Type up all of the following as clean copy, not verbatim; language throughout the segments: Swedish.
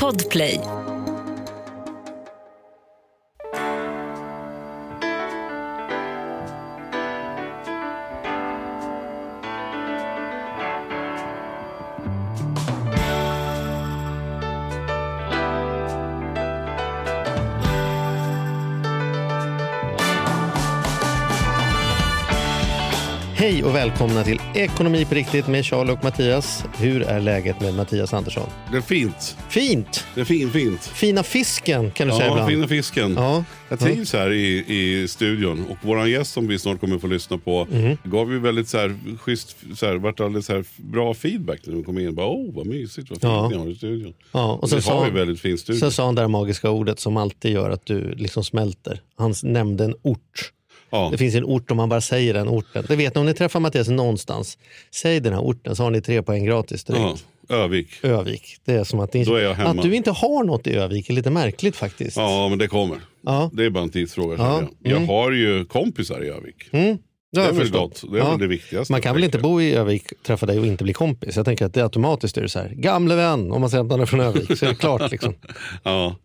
Podplay. Hej och välkomna till Ekonomi på riktigt med Charles och Mattias. Hur är läget med Mattias Andersson? Det är fint. Fint? Det är fint. Fina fisken kan du säga ibland. Ja, fina fisken. Ja. Jag trivs här i studion. Och våran gäst som vi snart kommer få lyssna på gav ju väldigt så här schysst, så här, vart alldeles så här bra feedback när de kom in och bara, vad mysigt, vad fint ni har i studion. Ja, och sen har vi väldigt fin studio. Sen sa han det där magiska ordet som alltid gör att du liksom smälter. Han nämnde en ort. Ja. Det finns en ort om man bara säger den orten. Det vet ni, om ni träffar Mattias någonstans, säg den här orten så har ni 3 poäng gratis direkt. Ja, Ö-vik. Det är som att, då är jag hemma. Att du inte har något i Ö-vik är lite märkligt faktiskt. Ja, men det kommer. Ja. Det är bara en tidsfråga. Ja. Jag har ju kompisar i Ö-vik. Mm. Det är väl gott. Det är väl det viktigaste. Man kan väl inte bo i Ö-vik, träffa dig och inte bli kompis. Jag tänker att det är automatiskt är det så här. Gamle vän, om man säger att man är från Ö-vik så är det klart liksom. Ja.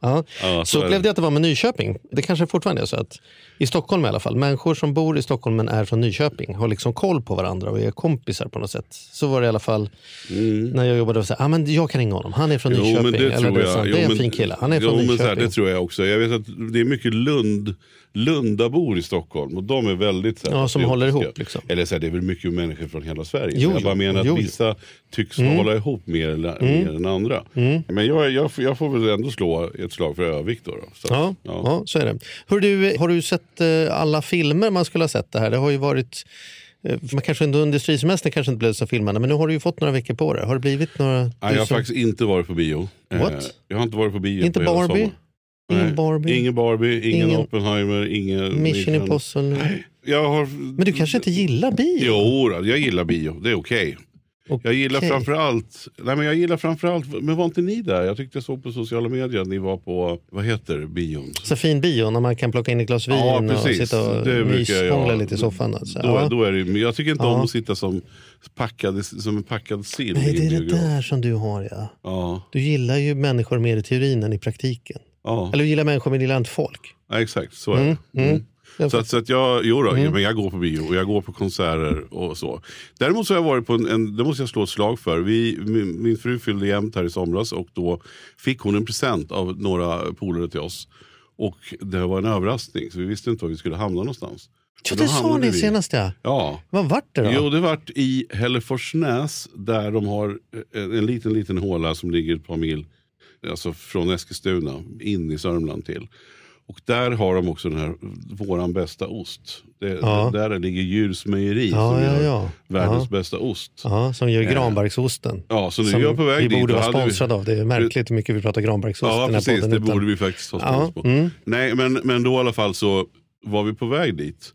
Så upplevde jag att det var med Nyköping. Det kanske fortfarande är så att i Stockholm i alla fall, människor som bor i Stockholm men är från Nyköping har liksom koll på varandra och är kompisar på något sätt. Så var det i alla fall när jag jobbade och sa, men jag kan ringa honom. Han är från Nyköping. Men det eller tror jag. Det är en fin kille. Han är från Nyköping. Men så här, det tror jag också. Jag vet att det är mycket Lunda bor i Stockholm och de är väldigt så här, som håller ihop liksom. Eller så här, det är väl mycket människor från hela Sverige. Jag bara menar att vissa tycks hålla ihop mer än andra. Men jag får väl ändå slå ett slag för Ö-vik då. Så, ja, så är det. Har du sett alla filmer man skulle ha sett det här? Det har ju varit man kanske ändå under industrisemestern kanske inte blev så filmarna, men nu har du ju fått några veckor på det. Har det blivit några? Nej, jag har faktiskt inte varit på bio. Jag har inte varit på bio. Inte på Barbie? Ingen Barbie, ingen Oppenheimer, ingen Mission Impossible. Men du kanske inte gillar bio? Jo, jag gillar bio, det är okej. Okay. Jag gillar framförallt, men var inte ni där? Jag tyckte jag såg på sociala medier att ni var på, vad heter det, bion? Så fin bio, när man kan plocka in ett glas vin och sitta och myspångla lite i soffan. Alltså. Då är det, men jag tycker inte om att sitta som en packad sill. Nej, det är det där som du har, ja. Du gillar ju människor mer i teorin än i praktiken. Ja. Eller du gillar människor men gillar inte folk. Ja, exakt, så är det. Så att jag men jag går på bio och jag går på konserter och så. Däremot så har jag varit på det måste jag slå ett slag för. Min fru fyllde jämnt här i somras och då fick hon en present av några polare till oss. Och det var en överraskning så vi visste inte var vi skulle hamna någonstans. Ja, det sa ni senast, ja. Vad vart det då? Jo, det vart i Hälleforsnäs där de har en liten håla som ligger ett par mil alltså från Eskilstuna in i Sörmland till. Och där har de också den här våran bästa ost. Där ligger Jürss Mejeri som gör världens bästa ost. Ja, som gör Granbergsosten. Ja, så nu är jag på väg dit. Vi borde vara sponsrade av. Det är märkligt hur mycket vi pratar Granbergsost. Ja, precis. Det borde vi faktiskt ha sponsrat på. Nej, men då i alla fall så var vi på väg dit.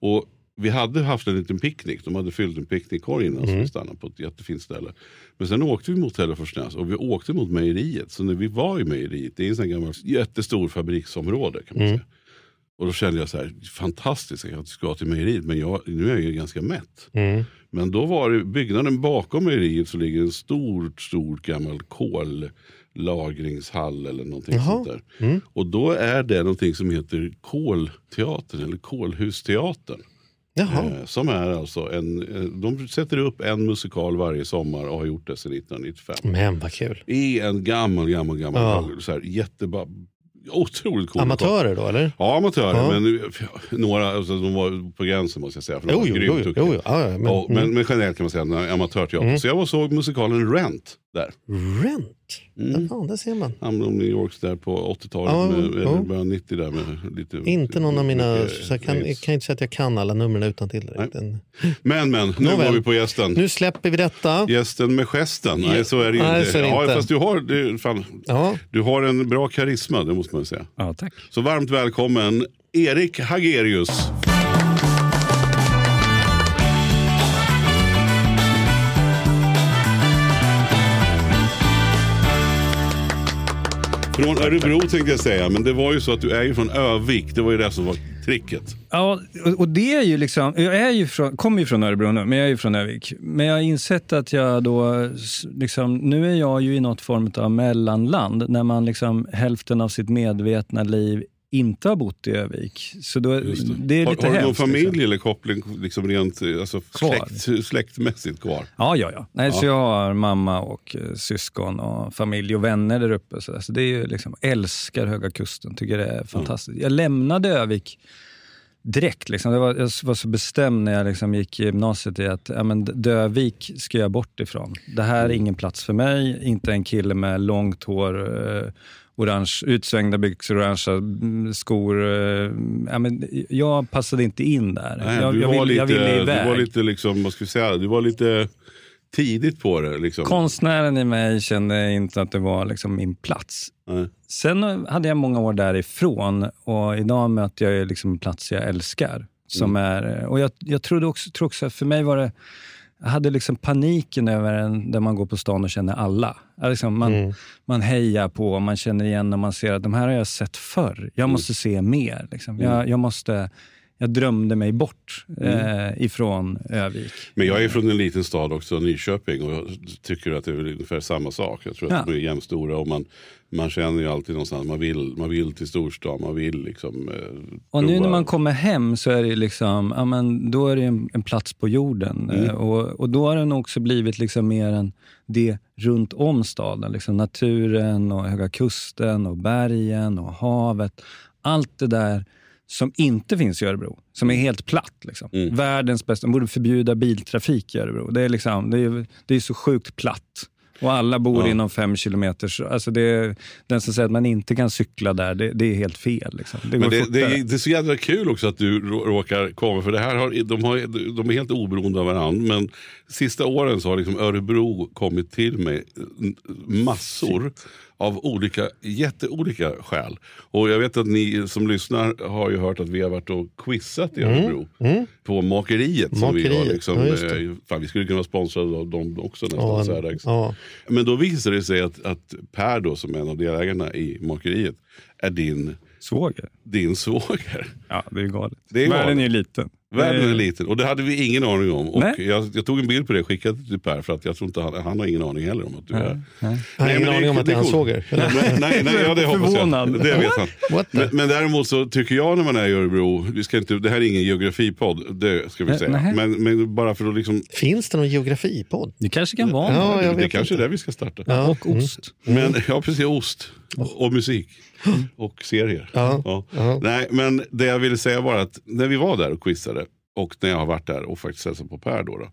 Och vi hade haft en liten picknick. De hade fyllt en picknickkorg innan som vi stannade på ett jättefint ställe. Men sen åkte vi mot Hälleforsnäs och vi åkte mot mejeriet. Så när vi var i mejeriet, det är en sån gammal jättestor fabriksområde kan man säga. Och då kände jag så här, fantastiskt att jag ska till mejeriet. Men nu är jag ju ganska mätt. Men då var det, byggnaden bakom mejeriet så ligger en stor gammal kollagringshall eller någonting sånt där. Och då är det någonting som heter Kolhusteatern eller Kolhusteatern. Som är alltså de sätter upp en musikal varje sommar och har gjort det sedan 1995. Men vad kul. I en gammal så här otroligt cool. Amatörer då eller? Ja, amatörer men några alltså, de var på gränsen måste jag säga för de var grymt. Men generellt kan man säga en amatörteater. Så jag såg musikalen Rent där. Rent? Ja, där ser man. Han om New Yorks där på 80-talet eller början 90 där med lite inte någon av mina så jag kan inte säga att jag kan alla numren utan till direkt. Men nu var vi på gästen. Nu släpper vi detta. Gästen med gesten. Nej, så är det inte. Ja, fast du har en bra karisma, det måste man säga. Ja, tack. Så varmt välkommen Erik Hagerius. Från Örebro tänkte jag säga, men det var ju så att du är ju från Ö-vik, det var ju det som var tricket. Ja, och det är ju liksom, kommer ju från Örebro nu, men jag är ju från Ö-vik. Men jag har insett att jag då liksom, nu är jag ju i något form av mellanland, när man liksom hälften av sitt medvetna liv inte har bott i Ö-vik. Så då, det är lite har du någon familj liksom, eller koppling liksom rent alltså släktmässigt kvar? Ja. Nej, så jag har mamma och syskon och familj och vänner där uppe. Så det är ju liksom, älskar Höga Kusten, tycker det är fantastiskt. Jag lämnade Ö-vik direkt liksom. Jag var så bestämd när jag liksom gick i gymnasiet i att Ö-vik ska jag bort ifrån. Det här är ingen plats för mig. Inte en kille med långt hår, orange, utsvängda byxor, orangea skor. Jag passade inte in där. Nej, jag ville iväg. Du var lite liksom, vad ska vi säga, du var lite tidigt på det liksom. Konstnären i mig kände inte att det var liksom min plats. Nej. Sen hade jag många år därifrån och idag möter jag liksom en plats jag älskar som är, och jag tror också för mig var det, jag hade liksom paniken över en, där man går på stan och känner alla. Liksom man hejar på, man känner igen och man ser att de här har jag sett förr. Jag måste se mer. Liksom. Jag drömde mig bort ifrån Ö-vik. Men jag är från en liten stad också, Nyköping. Och jag tycker att det är ungefär samma sak. Jag tror att de är jämstora och man känner ju alltid någonstans. Man vill till storstad, man vill liksom och nu när man kommer hem så är det liksom, då är det en plats på jorden. Och då har den också blivit liksom mer än det runt om staden. Liksom naturen och Höga Kusten och bergen och havet. Allt det där som inte finns i Örebro, som är helt platt liksom. Världens bästa, de borde förbjuda biltrafik i Örebro. Det är liksom, det är så sjukt platt och alla bor inom 5 kilometer. Alltså den som säger att man inte kan cykla där, det är helt fel liksom. Men det är så jävla kul också att du råkar komma, för det här de är helt oberoende av varandra, men sista åren så har liksom Örebro kommit till mig massor. Shit. Av jätteolika skäl. Och jag vet att ni som lyssnar har ju hört att vi har varit och quizat i Örebro på makeriet som vi har liksom, vi skulle kunna vara sponsrade av dem också nästan så här, liksom. Men då visade det sig att Per då, som är en av delägarna i makeriet, är din svåger. Ja, det är galet. Världen är ju liten. Och det hade vi ingen aning om. Och jag tog en bild på det och skickade till Per, för att jag tror inte han har ingen aning heller om att du är. Han har ingen aning om att det är hans såger. Nej, ja, det hoppas jag. Det vet han. Men däremot så tycker jag, när man är i Örebro, det här är ingen geografipodd, det ska vi säga. Men bara för att liksom... Finns det någon geografipodd? Det kanske kan vara. Ja, det kanske är där vi ska starta. Ja. Och ost. Ja, precis, ost. Och musik. Och serier. Nej, men det jag ville säga var att när vi var där och quizade, och när jag har varit där och faktiskt hälsat på Per då,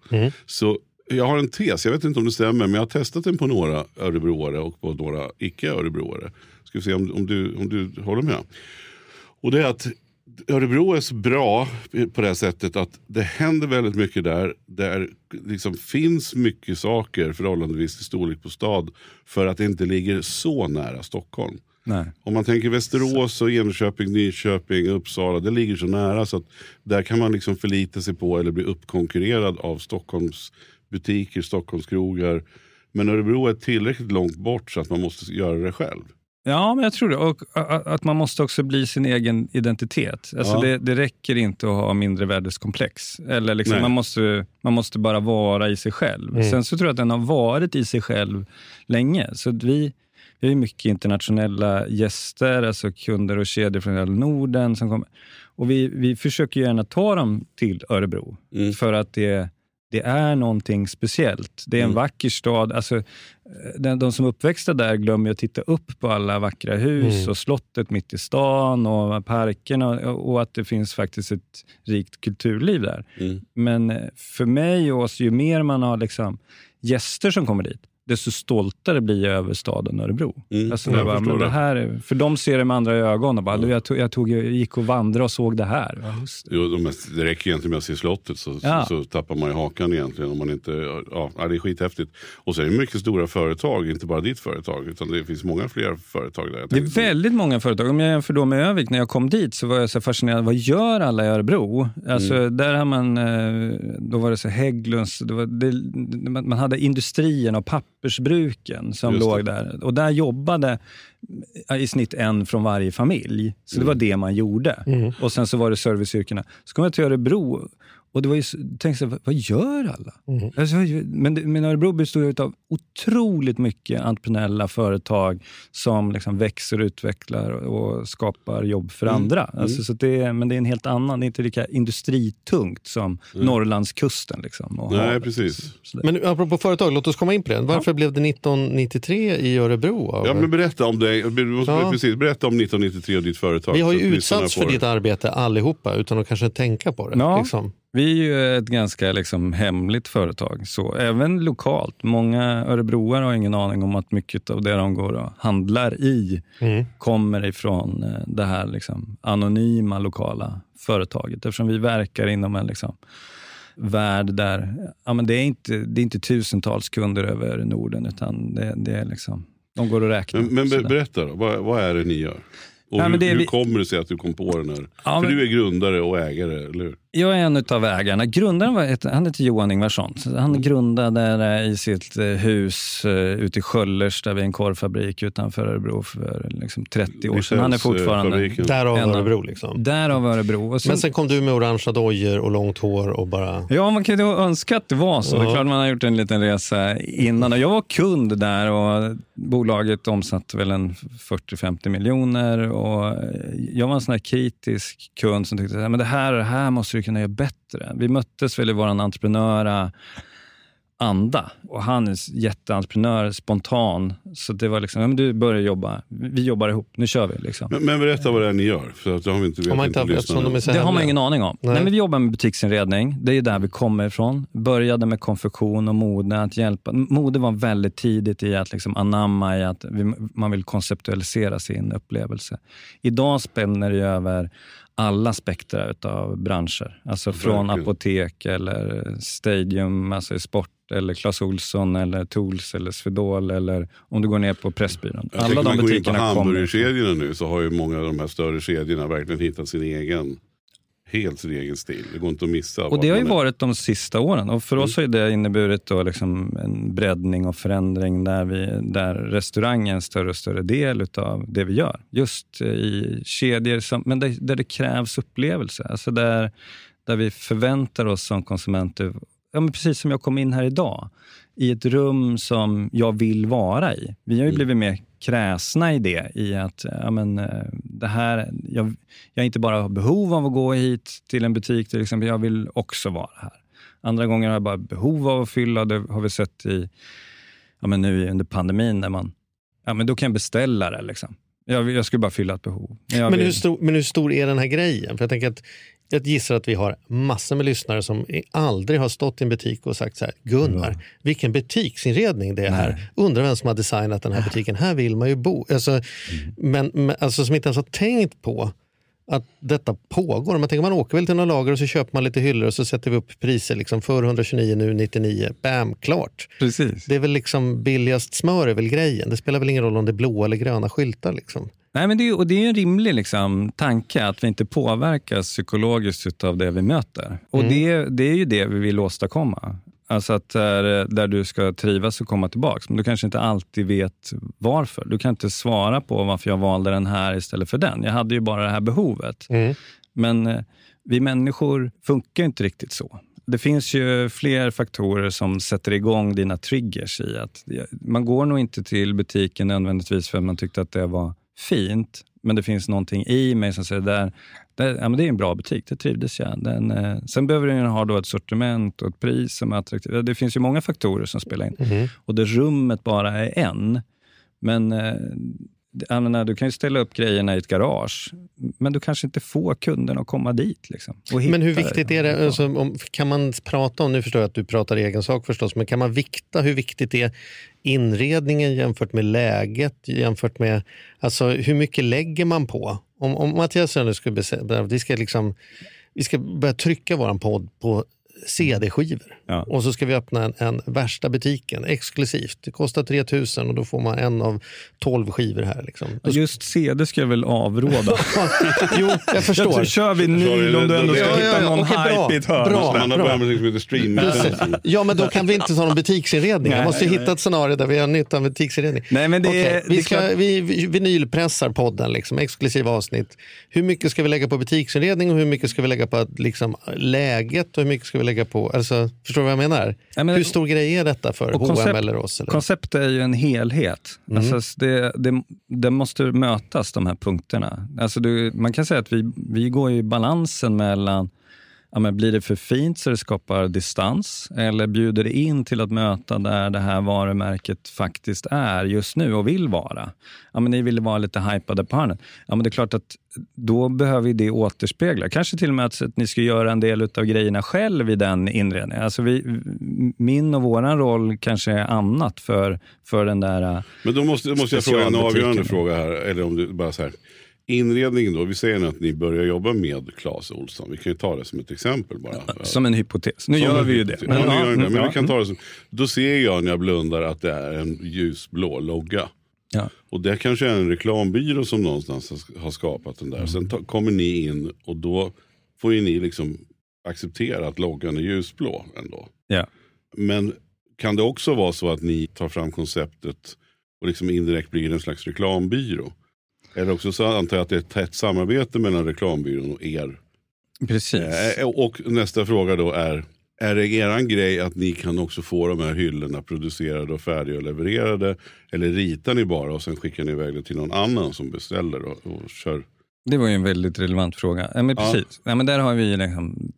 så jag har en tes, jag vet inte om det stämmer, men jag har testat den på några örebroare och på några icke-örebroare. Ska vi se om du håller med. Och det är att Örebro är så bra på det här sättet att det händer väldigt mycket där liksom finns mycket saker förhållandevis i storlek på stad, för att det inte ligger så nära Stockholm. Nej. Om man tänker Västerås och Enköping, Nyköping, Uppsala, det ligger så nära så att där kan man liksom förlita sig på eller bli uppkonkurrerad av Stockholms butiker, Stockholms krogar. Men Örebro är tillräckligt långt bort så att man måste göra det själv. Ja, men jag tror det. Och att man måste också bli sin egen identitet. Alltså det räcker inte att ha mindre världskomplex. Eller liksom, man måste bara vara i sig själv. Sen så tror jag att den har varit i sig själv länge. Så att vi har ju mycket internationella gäster, alltså kunder och kedjor från hela Norden som kommer. Och vi försöker gärna ta dem till Örebro. För att det är någonting speciellt. Det är en vacker stad. Alltså, de som uppväxta där glömmer att titta upp på alla vackra hus och slottet mitt i stan och parkerna, och att det finns faktiskt ett rikt kulturliv där. Men för mig och oss, ju mer man har liksom gäster som kommer dit, desto stoltare blir jag över staden Örebro. Alltså det här, för de ser det med andra ögon och bara, jag gick och vandrade och såg det här. Det räcker egentligen med att se slottet så tappar man ju hakan egentligen om man inte, det är skithäftigt. Och så är det mycket stora företag, inte bara ditt företag, utan det finns många fler företag där. Det är väldigt många företag. Om jag jämför då med Ö-vik, när jag kom dit så var jag så fascinerad, vad gör alla i Örebro? Alltså där har man, då var det så Hägglunds, man hade industrierna och papper pappersbruken som låg där. Och där jobbade i snitt en från varje familj. Så det var det man gjorde. Mm. Och sen så var det serviceyrkena. Så kom jag till Örebro. Och det var ju, tänkte jag, vad gör alla? Mm. Alltså, men Örebro består ju av otroligt mycket entreprenöriella företag som liksom växer, utvecklar och skapar jobb för andra. Alltså, så det, men det är en helt annan, det är inte lika industritungt som Norrlandskusten. Liksom, och nej, precis. Men apropå företag, låt oss komma in på det. Varför blev det 1993 i Örebro? Ja, men berätta om dig. Du måste precis berätta om 1993 och ditt företag. Vi har ju utsatts för ditt arbete allihopa utan att kanske tänka på det. Ja. Liksom. Vi är ju ett ganska liksom hemligt företag, så även lokalt. Många örebroare har ingen aning om att mycket av det de går och handlar i kommer ifrån det här liksom anonyma lokala företaget. Eftersom vi verkar inom en liksom värld där men det är inte tusentals kunder över Norden, utan det är liksom, de går och räknar. Men berätta då, vad är det ni gör? Och hur kommer det sig att du kom på den här? Ja, för du är grundare och ägare, eller hur? Jag är en av ägarna. Grundaren han heter Johan Ingversson. Han grundade i sitt hus ute i Sköllersta vid en korvfabrik utanför Örebro för liksom 30 år sedan. Han är fortfarande... Därav Örebro liksom. Därav Örebro. Men sen kom du med orangea dojor och långt hår och bara... Ja, man kan ju önska att det var så. Ja. Det är klart man har gjort en liten resa innan. Jag var kund där och bolaget omsatte väl en 40-50 miljoner. Och jag var en sån här kritisk kund som tyckte att det här måste vi kunna göra bättre. Vi möttes väl i vår entreprenöra anda. Och han är jätteentreprenör, spontan. Så det var liksom, du börjar jobba. Vi jobbar ihop, nu kör vi liksom. Men berätta vad det är ni gör. För att det har vi inte det har man ingen aning om. Nej. Nej, men vi jobbar med butiksinredning. Det är ju där vi kommer ifrån. Började med konfektion och mode. Att hjälpa. Mode var väldigt tidigt i att liksom anamma, i att man vill konceptualisera sin upplevelse. Idag spänner det över alla spektra av branscher. Alltså från apotek eller Stadium, alltså i sport, eller Clas Ohlson, eller Tools, eller Svedål, eller om du går ner på Pressbyrån. Alla de butikerna kommer. Jag tänker man går in på hamburgerkedjorna nu, så har ju många av de här större kedjorna verkligen hittat sin egen stil. Det går inte att missa. Och det har ju varit de sista åren. Och för oss har det inneburit då liksom en breddning och förändring där restaurangen är en större och större del av det vi gör. Just i kedjor men där det krävs upplevelse. Alltså där vi förväntar oss som konsumenter, men precis som jag kom in här idag, i ett rum som jag vill vara i. Vi har ju blivit mer kräsna i det, i att det här, jag inte bara har behov av att gå hit till en butik till exempel, jag vill också vara här. Andra gånger har jag bara behov av att fylla, det har vi sett i nu under pandemin, när man då kan jag beställa det liksom. Jag skulle bara fylla ett behov. Men hur stor är den här grejen? För jag tänker att jag gissar att vi har massor med lyssnare som aldrig har stått i en butik och sagt så här: Gunnar, vilken butiksinredning det är här. Undrar vem som har designat den här butiken. Här vill man ju bo. Alltså, men alltså, som inte ens har tänkt på att detta pågår. Man tänker, man åker väl till några lager och så köper man lite hyllor och så sätter vi upp priser liksom, för 129, nu 99. Bam, klart. Precis. Det är väl liksom billigast smör är väl grejen. Det spelar väl ingen roll om det är blå eller gröna skyltar liksom. Nej, men det är ju en rimlig liksom tanke att vi inte påverkas psykologiskt av det vi möter. Och det är ju det vi vill åstadkomma. Alltså att där du ska trivas och komma tillbaka. Men du kanske inte alltid vet varför. Du kan inte svara på varför jag valde den här istället för den. Jag hade ju bara det här behovet. Men vi människor funkar inte riktigt så. Det finns ju fler faktorer som sätter igång dina triggers i att man går nog inte till butiken nödvändigtvis för att man tyckte att det var fint, men det finns någonting i mig som säger det är en bra butik, det trivdes jag. Sen behöver den ha då ett sortiment och ett pris som är attraktivt. Det finns ju många faktorer som spelar in. Och det rummet bara är en. Men du kan ju ställa upp grejerna i ett garage, men du kanske inte får kunden att komma dit liksom. Men hur viktigt är det, alltså, kan man prata om, nu förstår jag att du pratar egen sak förstås, men kan man vikta hur viktigt det är inredningen jämfört med läget, jämfört med, alltså hur mycket lägger man på? Om Mattias och jag skulle vi ska börja trycka våran podd på CD-skivor. Ja. Och så ska vi öppna en värsta butiken exklusivt. Det kostar 3 000 och då får man en av 12 skivor här liksom. Just CD ska jag väl avråda. Jo, jag förstår. Kör vi ny om du ändå ska hitta någon hype i ett hörn. Ja, men då kan vi inte ta någon butiksinredning. Vi måste hitta ett scenario där vi har nytta av butiksinredning. Nej, men det är, vi vinylpressar podden liksom, exklusiva avsnitt. Hur mycket ska vi lägga på butiksinredning och hur mycket ska vi lägga på liksom läget och hur mycket ska vi lägga på, alltså, förstår du vad jag menar? Ja, men, hur stor grej är detta för H&M eller oss? Eller? Koncept är ju en helhet. Mm. Alltså, det måste mötas, de här punkterna. Alltså, man kan säga att vi går i balansen mellan, ja, men blir det för fint så det skapar distans, eller bjuder det in till att möta där det här varumärket faktiskt är just nu och vill vara. Ja, men ni ville vara lite hypade på hörnet. Ja, men det är klart att då behöver det återspegla. Kanske till och med att ni ska göra en del av grejerna själv i den inredningen. Alltså min och våran roll kanske är annat för den där. Men då måste jag fråga en avgörande fråga här, eller om du bara så här. Inredningen då, vi säger nu att ni börjar jobba med Clas Ohlson. Vi kan ju ta det som ett exempel bara. Ja, som en hypotes. Nu som gör vi ju det. Men, ja, det. Men vi kan ta det som, då ser jag när jag blundar att det är en ljusblå logga. Ja. Och det kanske är en reklambyrå som någonstans har skapat den där. Sen kommer ni in och då får ju ni liksom acceptera att loggan är ljusblå ändå. Ja. Men kan det också vara så att ni tar fram konceptet och liksom indirekt blir en slags reklambyrå? Eller också så antar jag att det är ett tätt samarbete mellan reklambyrån och er. Precis. Och nästa fråga då är det eran grej att ni kan också få de här hyllorna producerade och färdiga och levererade? Eller ritar ni bara och sen skickar ni iväg det till någon annan som beställer och kör? Det var ju en väldigt relevant fråga. Ja, men precis. Ja, men där har vi liksom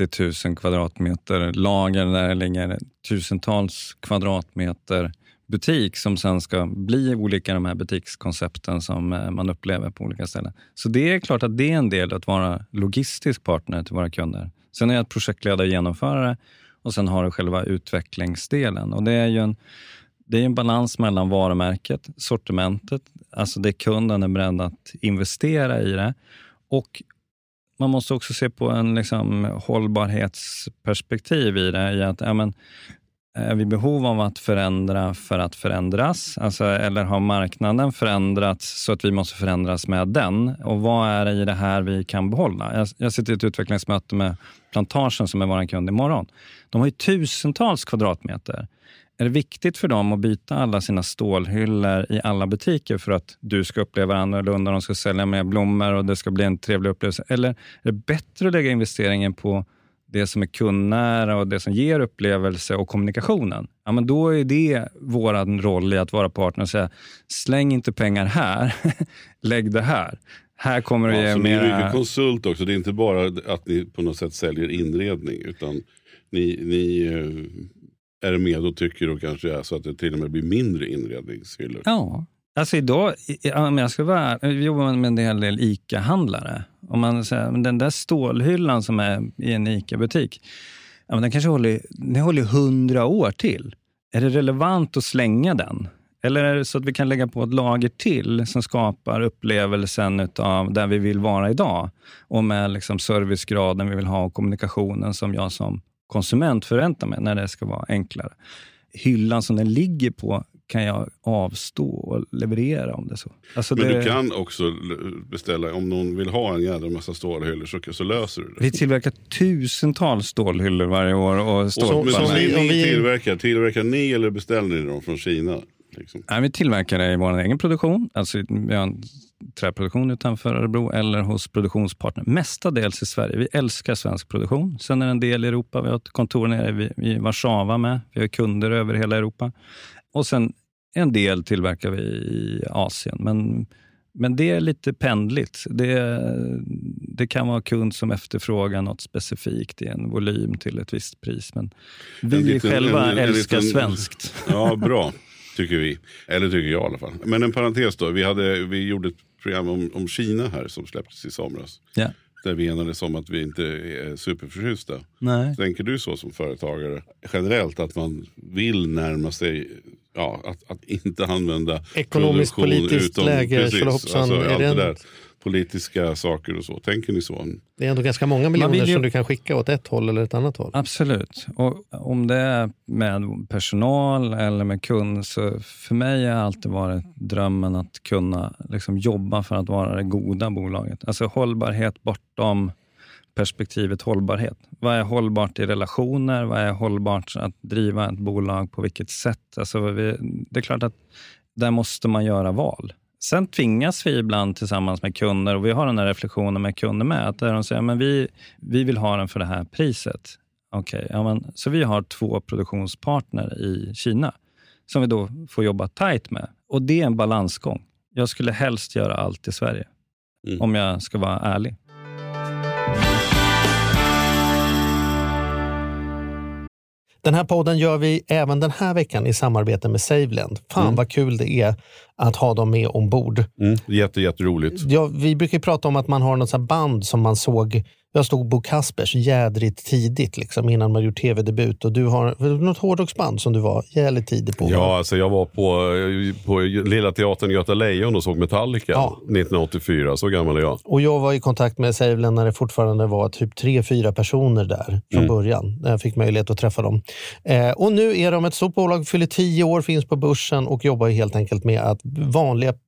30 000 kvadratmeter lager där det ligger tusentals kvadratmeter butik som sen ska bli olika de här butikskoncepten som man upplever på olika ställen. Så det är klart att det är en del att vara logistisk partner till våra kunder. Sen är jag projektledare och genomförare och sen har du själva utvecklingsdelen. Och det är ju en balans mellan varumärket, sortimentet, alltså det kunden är beredd att investera i det, och man måste också se på en liksom hållbarhetsperspektiv i det, i att ja, men, är vi behov av att förändra för att förändras? Alltså, eller har marknaden förändrats så att vi måste förändras med den? Och vad är det i det här vi kan behålla? Jag sitter i ett utvecklingsmöte med Plantagen som är vår kund imorgon. De har ju tusentals kvadratmeter. Är det viktigt för dem att byta alla sina stålhyllor i alla butiker för att du ska uppleva annorlunda, de ska sälja mer blommor och det ska bli en trevlig upplevelse? Eller är det bättre att lägga investeringen på det som är kundnära och det som ger upplevelse och kommunikationen? Ja, men då är det våran roll i att vara partner och säga, släng inte pengar här, lägg det här. Här kommer det ge mer. Ni är mycket konsult också, det är inte bara att ni på något sätt säljer inredning, utan ni är med och tycker och kanske är så att det till och med blir mindre inredningshyllor. Ja. Alltså idag, vi jobbar med en hel del Ica-handlare. Om man säger, den där stålhyllan som är i en Ica-butik, ja, men den kanske håller 100 år till. Är det relevant att slänga den? Eller är det så att vi kan lägga på ett lager till som skapar upplevelsen av där vi vill vara idag? Och med liksom servicegraden vi vill ha och kommunikationen som jag som konsument förväntar mig när det ska vara enklare. Hyllan som den ligger på kan jag avstå och leverera om det så. Alltså men du kan också beställa, om någon vill ha en jävla massa stålhyllor så löser du det. Vi tillverkar tusentals stålhyllor varje år. Och tillverkar ni eller beställer ni dem från Kina? Liksom? Nej, vi tillverkar det i vår egen produktion. Alltså vi har en träproduktion utanför Örebro eller hos produktionspartner. Mestadels i Sverige. Vi älskar svensk produktion. Sen är det en del i Europa. Vi har ett kontor nere i Warszawa med. Vi har kunder över hela Europa. Och sen en del tillverkar vi i Asien. Men det är lite pendligt. Det kan vara kund som efterfrågar något specifikt i en volym till ett visst pris. Men vi själva älskar svenskt. Ja, bra tycker vi. Eller tycker jag i alla fall. Men en parentes då. Vi gjorde ett program om Kina här som släpptes i somras. Ja. Där vi enades om att vi inte är superförtjusta. Nej. Tänker du så som företagare generellt att man vill närma sig, ja, att inte använda ekonomiskt politiskt läge, alltså, är det där. politiska saker och så. Tänker ni så? Det är ändå ganska många miljoner som du kan skicka åt ett håll eller ett annat håll. Absolut. Och om det är med personal eller med kund, så för mig har alltid varit drömmen att kunna liksom jobba för att vara det goda bolaget. Alltså hållbarhet bortom perspektivet hållbarhet. Vad är hållbart i relationer? Vad är hållbart att driva ett bolag på vilket sätt? Alltså det är klart att där måste man göra val. Sen tvingas vi ibland tillsammans med kunder, och vi har den här reflektionen med kunder med, att där de säger, men vi vill ha den för det här priset. Okej, ja, men så vi har 2 produktionspartner i Kina som vi då får jobba tajt med. Och det är en balansgång. Jag skulle helst göra allt i Sverige, om jag ska vara ärlig. Den här podden gör vi även den här veckan i samarbete med Savelend. Fan vad kul det är att ha dem med ombord. Jätteroligt. Ja, vi brukar ju prata om att man har något sånt band som man såg. Jag stod Bo Kaspers jädrigt tidigt liksom, innan man gjort tv-debut. Och du har något hårdrocksband som du var jävligt tidig på. Ja, alltså jag var på Lilla Teatern Göta Lejon och såg Metallica 1984, så gammal är jag. Och jag var i kontakt med Savelend när det fortfarande var typ 3-4 personer där från början. När jag fick möjlighet att träffa dem. Och nu är de ett stort bolag, fyller 10 år, finns på börsen och jobbar ju helt enkelt med att vanliga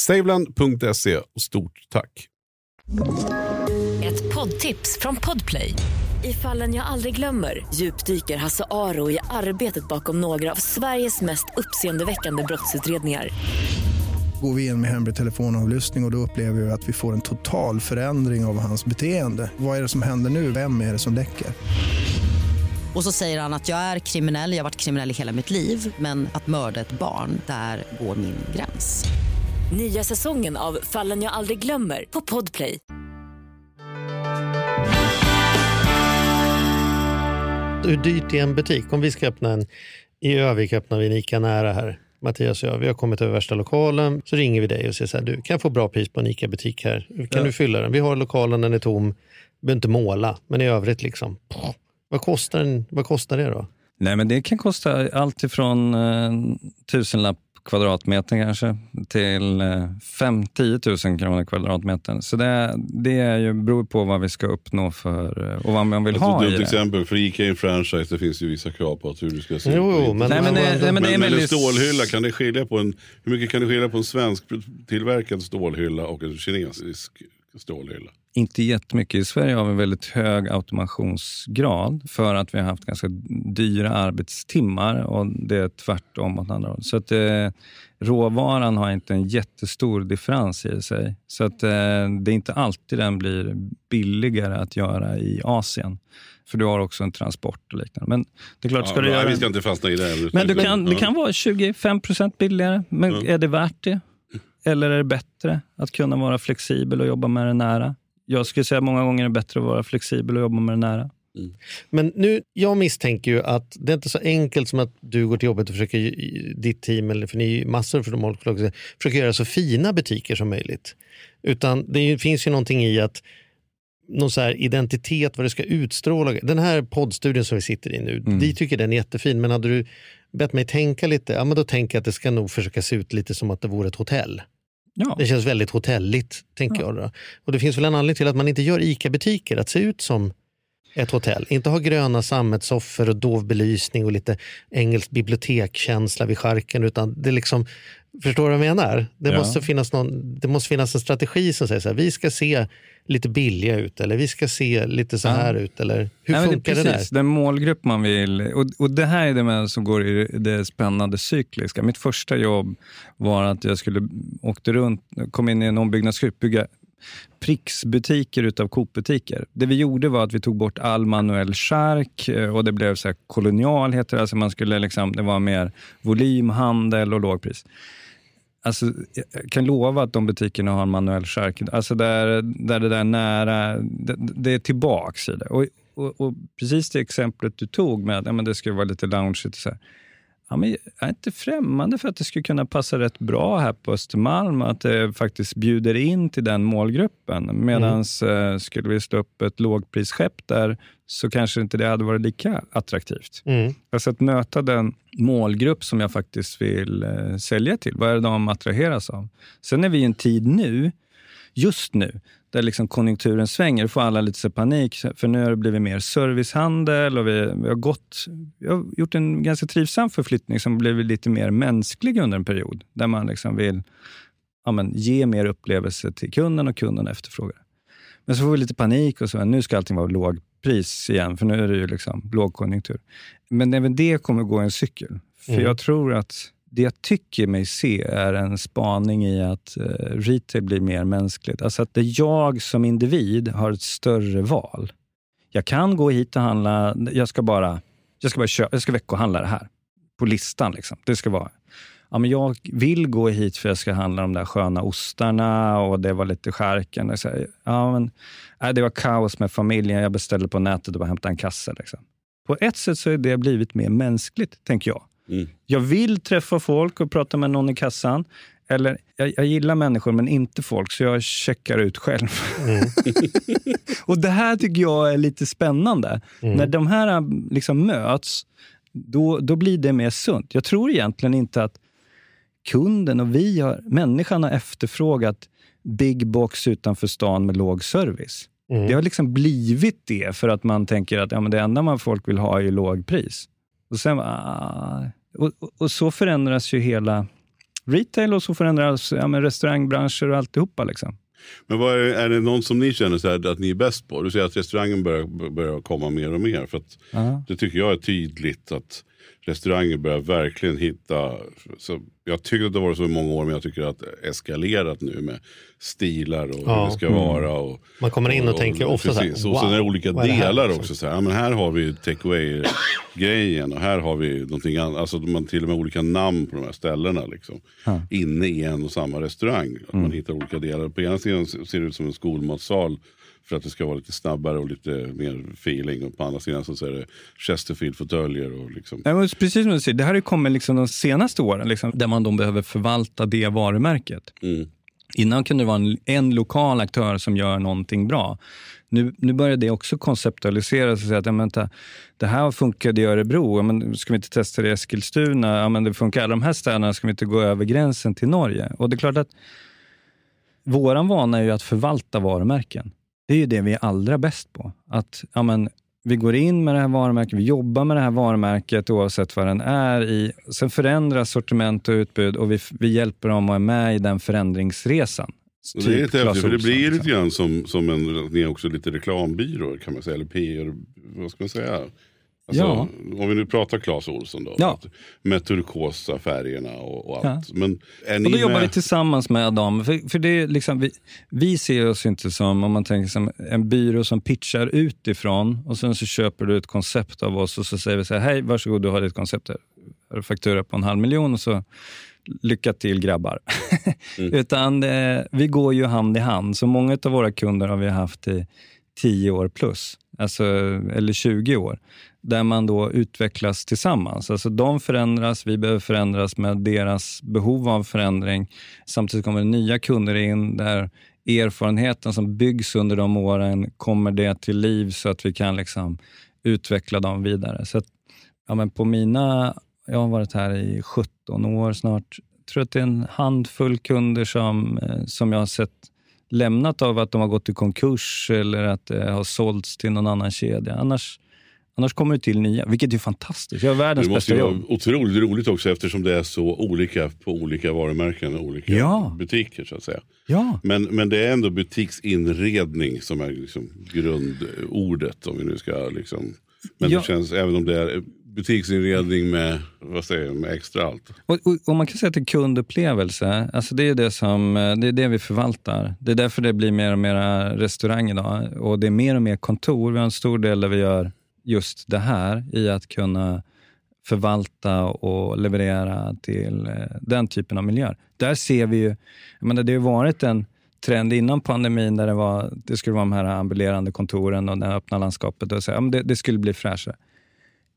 saveland.se och stort tack. Ett poddtips från Podplay. I Fallen jag aldrig glömmer djupdyker Hasse Aro i arbetet bakom några av Sveriges mest uppseendeväckande brottsutredningar. Går vi in med hemlig telefonavlyssning och då upplever vi att vi får en total förändring av hans beteende. Vad är det som händer nu? Vem är det som läcker? Och så säger han att jag är kriminell, jag har varit kriminell i hela mitt liv. Men att mörda ett barn, där går min gräns. Nya säsongen av Fallen jag aldrig glömmer på Podplay. Hur dyrt är en butik? Om vi ska öppna en i Ö-vik, öppnar vi en Ica nära här. Mattias och jag, vi har kommit över värsta lokalen. Så ringer vi dig och säger så här, du kan jag få bra pris på en Ica-butik här. Kan du fylla den? Vi har lokalen, den är tom. Vi behöver inte måla, men i övrigt liksom. Vad kostar det då? Nej, men det kan kosta allt ifrån 1000-lapp kvadratmeter kanske till 5-10 000 kronor kvadratmeter. Så det är ju, beror på vad vi ska uppnå för och vad man vill ha i det. Till exempel för Ikea i en franchise, det finns ju vissa krav på att hur du ska se. Men en stålhylla, kan det skilja på hur mycket kan det skilja på en svensk tillverkad stålhylla och en kinesisk stålhylla? Inte jättemycket. I Sverige har vi väldigt hög automationsgrad för att vi har haft ganska dyra arbetstimmar och det är tvärtom åt andra håll. Så att råvaran har inte en jättestor differens i sig. Så att det är inte alltid den blir billigare att göra i Asien. För du har också en transport och liknande. Men det är klart, ska du göra... Vi ska inte fastna i det här. Men det kan vara 25% billigare. Men är det värt det? Eller är det bättre att kunna vara flexibel och jobba med det nära? Jag skulle säga många gånger är det bättre att vara flexibel och jobba med det nära. Mm. Men nu, jag misstänker ju att det är inte så enkelt som att du går till jobbet och försöker, ditt team, eller för ni massor för de håller, försöker göra så fina butiker som möjligt. Utan det finns ju någonting i att någon så här identitet, vad det ska utstråla. Den här poddstudien som vi sitter i nu, vi tycker den är jättefin, men hade du bett mig tänka lite, ja men då tänker jag att det ska nog försöka se ut lite som att det vore ett hotell. Ja. Det känns väldigt hotelligt, tänker jag då. Och det finns väl en anledning till att man inte gör Ica-butiker att se ut som ett hotell. Inte ha gröna sammetssoffor och dov belysning och lite engelsk bibliotekkänsla vid charken, utan det liksom, förstår du vad jag menar? Det måste finnas en strategi som säger så här, vi ska se lite billiga ut, eller vi ska se lite så här ut, eller hur funkar det där? Den målgrupp man vill, och det här är det med som går i det spännande cykliska. Mitt första jobb var att jag åkte runt, kom in i en ombyggnadsgrupp, bygga pricksbutiker utav Coop-butiker. Det vi gjorde var att vi tog bort all manuell chark och det blev så här kolonial heter det. Alltså man skulle liksom, det var mer volymhandel och lågpris. Alltså, jag kan lova att de butikerna har en manuell kärk. Alltså där det där nära, det är tillbaks i det. Och precis det exemplet du tog med att ja, men det ska vara lite loungeigt och så här. Ja, men jag är inte främmande för att det skulle kunna passa rätt bra här på Östermalm. Att det faktiskt bjuder in till den målgruppen. Medans skulle vi stå upp ett lågprisskepp där, så kanske inte det hade varit lika attraktivt. Alltså att möta den målgrupp som jag faktiskt vill sälja till. Vad är det de attraheras av? Sen är vi i en tid nu, just nu, där liksom konjunkturen svänger. Då får alla lite så panik. För nu har det blivit mer servicehandel. Och vi har gjort en ganska trivsam förflyttning som blivit lite mer mänsklig under en period. Där man liksom vill ge mer upplevelse till kunden och kunden efterfrågar. Men så får vi lite panik och så. Nu ska allting vara lågpris igen. För nu är det ju liksom lågkonjunktur. Men även det kommer gå i en cykel. För jag tror att det jag tycker mig se är en spaning i att retail blir mer mänskligt. Alltså att jag som individ har ett större val. Jag kan gå hit och handla. Jag ska veckohandla det här. På listan liksom. Det ska vara. Ja, men jag vill gå hit för jag ska handla de där sköna ostarna. Och det var lite skärken. Det var kaos med familjen. Jag beställde på nätet och bara hämtade en kasse. Liksom. På ett sätt så är det blivit mer mänskligt, tänker jag. Jag vill träffa folk och prata med någon i kassan. Eller, jag gillar människor men inte folk, så jag checkar ut själv. Och det här tycker jag är lite spännande. När de här liksom möts, då blir det mer sunt. Jag tror egentligen inte att kunden och människan har efterfrågat big box utanför stan med låg service. Det har liksom blivit det för att man tänker att men det enda folk vill ha är låg pris. Och sen och så förändras ju hela retail och så förändras restaurangbranscher och alltihopa liksom. Men vad är det någon som ni känner så här att ni är bäst på? Du säger att restaurangen börjar komma mer och mer, för att det tycker jag är tydligt att restaurangen börjar verkligen hitta, så jag tycker att det har varit så i många år, men jag tycker att det eskalerat nu med stilar och hur det ska vara och, man kommer in och tänker ofta så här, wow, och sen är det olika delar också så här, men här har vi takeaway grejen och här har vi någonting annat, alltså man till och med olika namn på de här ställena liksom inne i en och samma restaurang, att man hittar olika delar. På ena sidan ser det ut som en skolmatsal för att det ska vara lite snabbare och lite mer feeling. Och på andra sidan så är det Chesterfield-fåtöljer och liksom. Ja, men precis som du säger, det här kommer liksom de senaste åren liksom, där man behöver förvalta det varumärket. Innan kunde det vara en lokal aktör som gör någonting bra. Nu börjar det också konceptualiseras och säga att det här funkade i Örebro, men ska vi inte testa det i Eskilstuna? Ja, men det funkar alla de här städerna, ska vi inte gå över gränsen till Norge? Och det är klart att våran vana är ju att förvalta varumärken. Det är ju det vi är allra bäst på. Att vi går in med det här varumärket, vi jobbar med det här varumärket oavsett vad den är i. Sen förändras sortiment och utbud och vi hjälper dem att vara med i den förändringsresan. Och det är lite häftigt, för det blir lite grann som ni är också lite reklambyrå kan man säga, eller PR, vad ska man säga? Alltså, om vi nu pratar Clas Ohlson då, med turkosa färgerna och allt. Men är ni och då jobbar vi tillsammans med dem. För det är liksom, vi ser oss inte som, om man tänker som en byrå som pitchar utifrån och sen så köper du ett koncept av oss och så säger vi så här, hej, varsågod, du har ditt koncept här. Faktura på 500 000 och så lycka till grabbar. Utan vi går ju hand i hand. Så många av våra kunder har vi haft i 10 år plus. Alltså, eller 20 år. Där man då utvecklas tillsammans. Alltså de förändras, vi behöver förändras med deras behov av förändring. Samtidigt kommer nya kunder in där erfarenheten som byggs under de åren kommer det till liv så att vi kan liksom utveckla dem vidare. Så att, jag har varit här i 17 år snart. Jag tror att det är en handfull kunder som jag har sett lämnat av att de har gått i konkurs eller att det har sålts till någon annan kedja. Annars kommer det till nya, vilket är fantastiskt. Jag är världens bästa jobb. Det måste ju vara otroligt roligt också eftersom det är så olika på olika varumärken och olika butiker så att säga. Ja. Men det är ändå butiksinredning som är liksom grundordet om vi nu ska liksom. Men det känns, även om det är butiksinredning med, vad säger, med extra allt. Och man kan säga att det är kundupplevelse. Alltså det är det som, det är det vi förvaltar. Det är därför det blir mer och mer restaurang idag. Och det är mer och mer kontor. Vi har en stor del där vi gör just det här i att kunna förvalta och leverera till den typen av miljöer. Där ser vi ju, jag menar, det har varit en trend innan pandemin där det skulle vara de här ambulerande kontoren och det öppna landskapet och så, ja, men det skulle bli fräschare.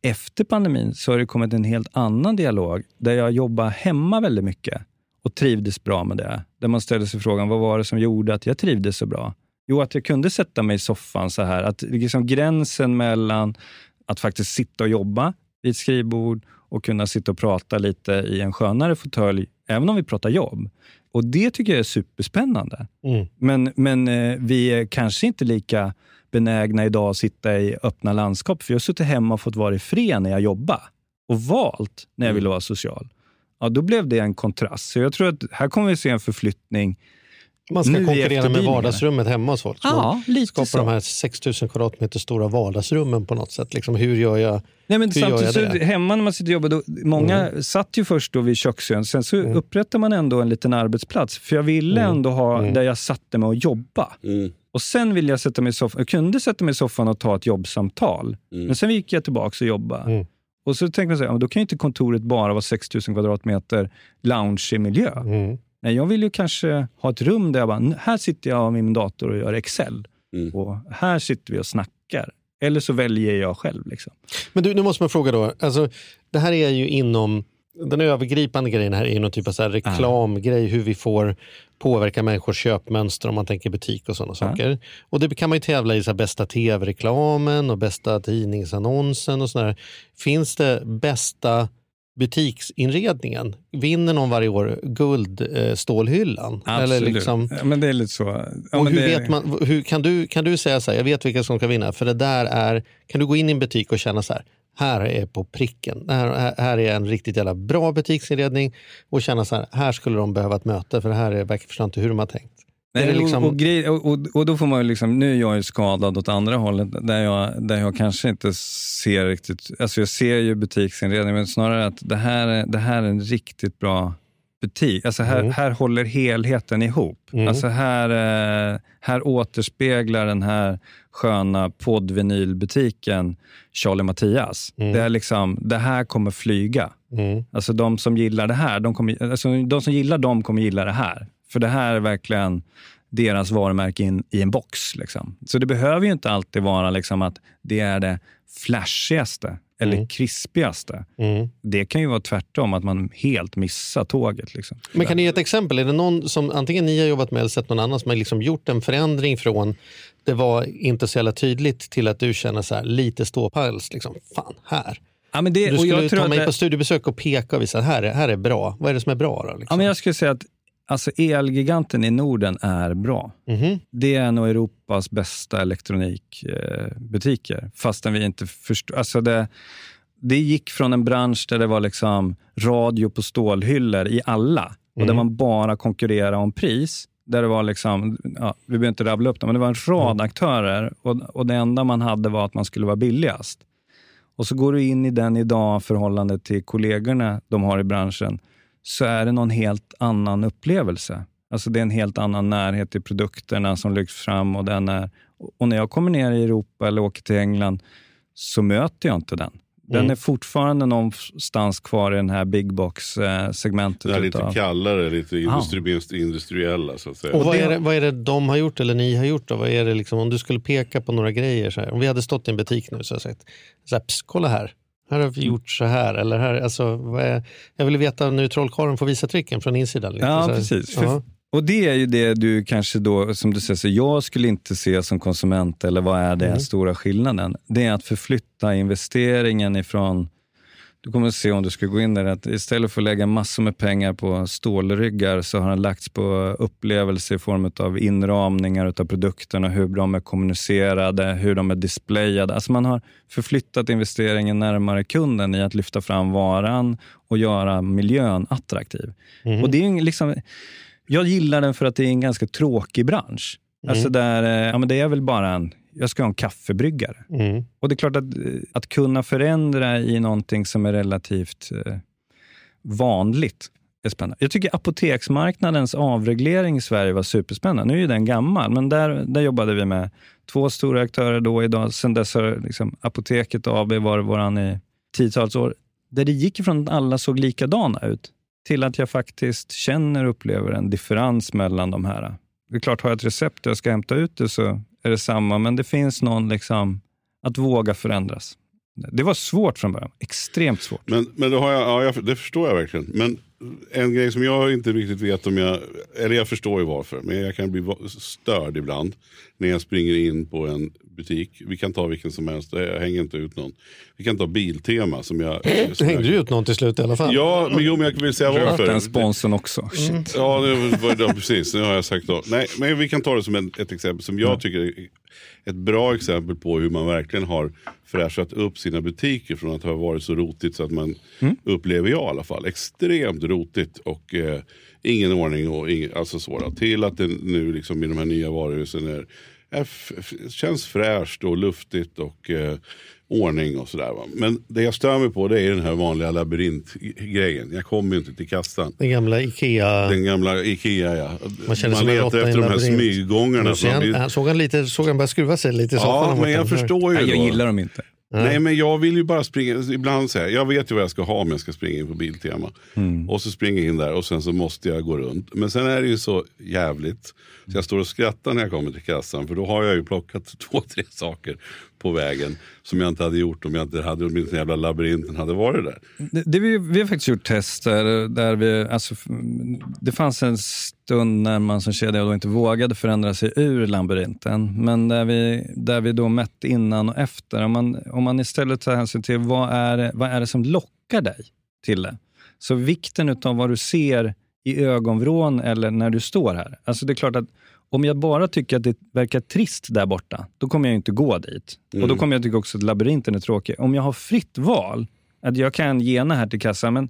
Efter pandemin så har det kommit en helt annan dialog där jag jobbar hemma väldigt mycket och trivdes bra med det. Där man ställer sig frågan, vad var det som gjorde att jag trivdes så bra? Jo, att jag kunde sätta mig i soffan så här. Att liksom gränsen mellan att faktiskt sitta och jobba vid ett skrivbord och kunna sitta och prata lite i en skönare fåtölj, även om vi pratar jobb. Och det tycker jag är superspännande. Mm. Men vi är kanske inte lika benägna idag att sitta i öppna landskap. För jag har suttit hemma och fått vara i fred när jag jobbar. Och valt när jag ville vara social. Ja, då blev det en kontrast. Så jag tror att här kommer vi se en förflyttning. Man ska nu konkurrera med vardagsrummet hemma hos folk. Ja, lite skapar så. De här 6000 kvadratmeter stora vardagsrummen på något sätt. Liksom, hur gör jag, nej, men hur samtidigt gör jag det? Hemma när man sitter och jobbar, då, många satt ju först då vid köksön. Sen så upprättar man ändå en liten arbetsplats. För jag ville ändå ha där jag satte mig och jobba. Mm. Och sen ville jag sätta mig i soffan. Jag kunde sätta mig i soffan och ta ett jobbsamtal. Mm. Men sen gick jag tillbaka och jobbade. Mm. Och så tänkte man så här, då kan ju inte kontoret bara vara 6000 kvadratmeter lounge i miljö. Mm. Nej, jag vill ju kanske ha ett rum där jag bara, här sitter jag med min dator och gör Excel. Mm. Och här sitter vi och snackar. Eller så väljer jag själv liksom. Men du, nu måste man fråga då. Alltså, det här är ju inom, den övergripande grejen här är ju någon typ av så här reklamgrej. Hur vi får påverka människors köpmönster om man tänker butik och sådana saker. Och det kan man ju tävla i så här, bästa tv-reklamen och bästa tidningsannonsen och sådär. Finns det bästa butiksinredningen? Vinner någon varje år guldstålhyllan? Absolut. Eller liksom, ja, men det är lite så. Ja, och men hur det vet man, hur, kan du säga så här, jag vet vilka som kan vinna, för det där är, kan du gå in i en butik och känna så här, här är på pricken, här är en riktigt jävla bra butiksinredning och känna så här, här skulle de behöva ett möte för det här verkar förstå inte hur de har tänkt. Nej, liksom, och då får man ju liksom, nu är jag ju skadad åt andra hållet där jag kanske inte ser riktigt, alltså jag ser ju butiksinredning men snarare att det här är en riktigt bra butik, alltså här håller helheten ihop, alltså här återspeglar den här sköna poddvinylbutiken Charles Mattias, det är liksom, det här kommer flyga, alltså de som gillar det här, de som gillar dem kommer gilla det här. För det här är verkligen deras varumärke i en box. Liksom. Så det behöver ju inte alltid vara liksom, att det är det flashigaste eller krispigaste. Mm. Det kan ju vara tvärtom, att man helt missar tåget. Liksom. Men kan ni ge ett exempel? Är det någon som antingen ni har jobbat med eller sett någon annan som har liksom gjort en förändring från det var inte så jävla tydligt till att du känner så här, lite ståpäls. Liksom, fan, här. Ja, men det, du skulle och jag ta tror mig att på studiebesök och peka och visa här är bra. Vad är det som är bra då? Liksom? Ja, men jag skulle säga att alltså Elgiganten i Norden är bra. Mm-hmm. Det är nog Europas bästa elektronikbutiker. Fastän vi inte förstår. Alltså det gick från en bransch där det var liksom radio på stålhyllor i alla. Och där man bara konkurrerade om pris. Där det var liksom, ja, vi behöver inte rabbla upp det, men det var en rad aktörer. Och det enda man hade var att man skulle vara billigast. Och så går du in i den idag förhållande till kollegorna de har i branschen. Så är det någon helt annan upplevelse. Alltså det är en helt annan närhet i produkterna som lyfts fram. Och när jag kommer ner i Europa eller åker till England så möter jag inte den. Den är fortfarande någonstans kvar i den här big box-segmentet. Det är lite kallare, lite industriella så att säga. Och vad är det de har gjort eller ni har gjort då? Vad är det liksom, om du skulle peka på några grejer så här. Om vi hade stått i en butik nu så hade jag sagt, zaps, kolla här. Här har vi gjort så här, eller här, alltså, jag vill veta nu trollkarlen får visa tricken från insidan. Liksom. Ja, precis. Uh-huh. Och det är ju det du kanske då, som du säger, så jag skulle inte se som konsument, eller vad är det stora skillnaden? Det är att förflytta investeringen ifrån, du kommer att se om du ska gå in där, att istället för att lägga massor med pengar på stålryggar så har den lagts på upplevelser i form av inramningar utav produkterna, hur de är kommunicerade, hur de är displayade. Alltså man har förflyttat investeringen närmare kunden i att lyfta fram varan och göra miljön attraktiv. Mm. Och det är liksom, jag gillar den för att det är en ganska tråkig bransch. Alltså där, ja men det är väl bara en, jag ska ha en kaffebryggare. Mm. Och det är klart att kunna förändra i någonting som är relativt vanligt är spännande. Jag tycker apoteksmarknadens avreglering i Sverige var superspännande. Nu är ju den gammal, men där jobbade vi med två stora aktörer då idag. Sen dess har liksom, Apoteket AB var våran i 10-tals år. Där det gick ifrån att alla såg likadana ut till att jag faktiskt känner och upplever en differens mellan de här. Det är klart, har jag ett recept och jag ska hämta ut det så är det samma. Men det finns någon liksom att våga förändras. Det var svårt från början. Extremt svårt. Men det förstår jag verkligen. Men en grej som jag inte riktigt vet om jag... Eller jag förstår ju varför. Men jag kan bli störd ibland när jag springer in på en butik. Vi kan ta vilken som helst. Jag hänger inte ut någon. Vi kan ta Biltema som jag... Du hängde ju ut någon till slut i alla fall. Ja, men jo, men jag vill säga varför. Den sponsorn också. Mm. Ja, det var precis. Nu har jag sagt då. Nej, men vi kan ta det som ett exempel som jag tycker är ett bra exempel på hur man verkligen har fräschat upp sina butiker från att ha varit så rotigt så att man upplever jag i alla fall. Extremt rotigt och ingen ordning och alltså sådant. Till att det nu liksom i de här nya varuhusen känns fräscht och luftigt och ordning och sådär. Men det jag stör mig på det är den här vanliga labyrintgrejen. Jag kommer ju inte till kassan. Den gamla Ikea, ja. Man letar efter de här smyggångarna. Såg han bara skruva sig lite. Ja, men jag förstår ju. Jag gillar dem inte. Mm. Nej, men jag vill ju bara springa, ibland säga, jag vet ju vad jag ska ha om jag ska springa in på Biltema. Och så springer jag in där och sen så måste jag gå runt. Men sen är det ju så jävligt. Så jag står och skrattar när jag kommer till kassan. För då har jag ju plockat 2-3 saker på vägen som jag inte hade gjort om jag inte hade, om den jävla labyrinten hade varit där. Vi har faktiskt gjort tester där vi, alltså, det fanns en stund när man som kedja då inte vågade förändra sig ur labyrinten, men där vi då mätt innan och efter. Om man istället tar hänsyn till vad är det som lockar dig till det? Så vikten utav vad du ser i ögonvrån eller när du står här. Alltså det är klart att om jag bara tycker att det verkar trist där borta, då kommer jag inte gå dit. Och då kommer jag tycka också att labyrinten är tråkig. Om jag har fritt val, att jag kan gena här till kassan, men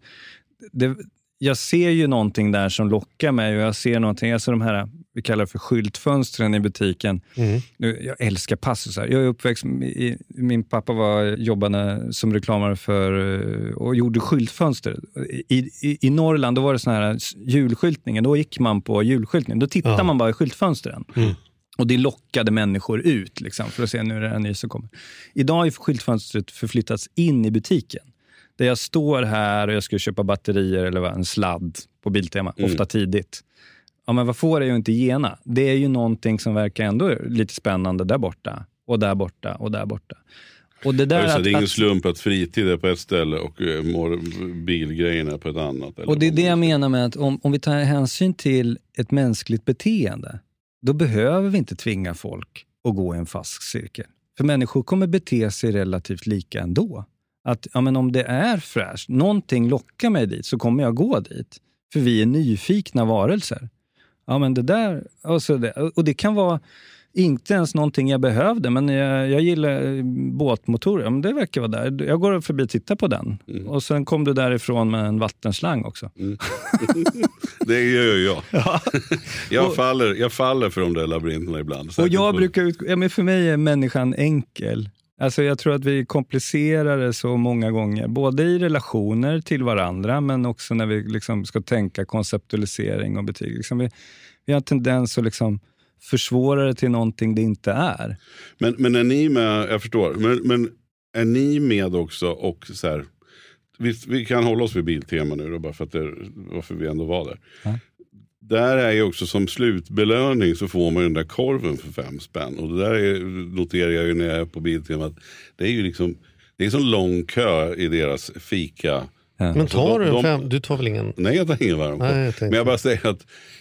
jag ser ju någonting där som lockar mig och jag ser någonting, alltså de här, vi kallar det för skyltfönstren i butiken. Jag älskar pass så här. Jag är uppväxt, min pappa jobbade som reklamare för och gjorde skyltfönster. I Norrland då var det sån här julskyltningen, då gick man på julskyltningen, då tittar man bara i skyltfönstren. Och det lockade människor ut liksom, för att se nu är det en ny som kommer. Idag har skyltfönstret förflyttats in i butiken. Där jag står här och jag ska köpa batterier eller en sladd på Biltema, ofta tidigt. Ja, men vad får jag ju inte gena? Det är ju någonting som verkar ändå lite spännande där borta. Och där borta, och där borta. Och det där det är ingen slump att fritid är på ett ställe och bilgrejerna på ett annat. Eller och det är det jag menar med att om vi tar hänsyn till ett mänskligt beteende, då behöver vi inte tvinga folk att gå i en fast cirkel. För människor kommer bete sig relativt lika ändå. Att ja, men om det är fräscht, någonting lockar mig dit, så kommer jag gå dit. För vi är nyfikna varelser. Ja, men det där, och det kan vara inte ens någonting jag behövde, men jag gillar båtmotorer. Ja, men det verkar vara där. Jag går förbi och tittar på den. Och sen kom du därifrån med en vattenslang också. Det gör ju jag. Ja. Jag faller för de där labyrinterna ibland. Och jag men för mig är människan enkel. Alltså jag tror att vi komplicerar det så många gånger. Både i relationer till varandra, men också när vi liksom ska tänka konceptualisering och betyg. Liksom vi har tendens att liksom försvåra det till någonting det inte är. Men är ni med, jag förstår, men är ni med också och så här, vi kan hålla oss vid Biltema nu då, bara för att varför vi ändå var där. Ja. Där är ju också som slutbelöning så får man ju den där korven för 5 spänn. Och det där noterar jag ju när jag är på Biltema att det är ju liksom, det är så lång kö i deras fika. Ja. Men tar du du tar väl ingen? Nej, jag tar ingen varm på. Nej, men jag bara säger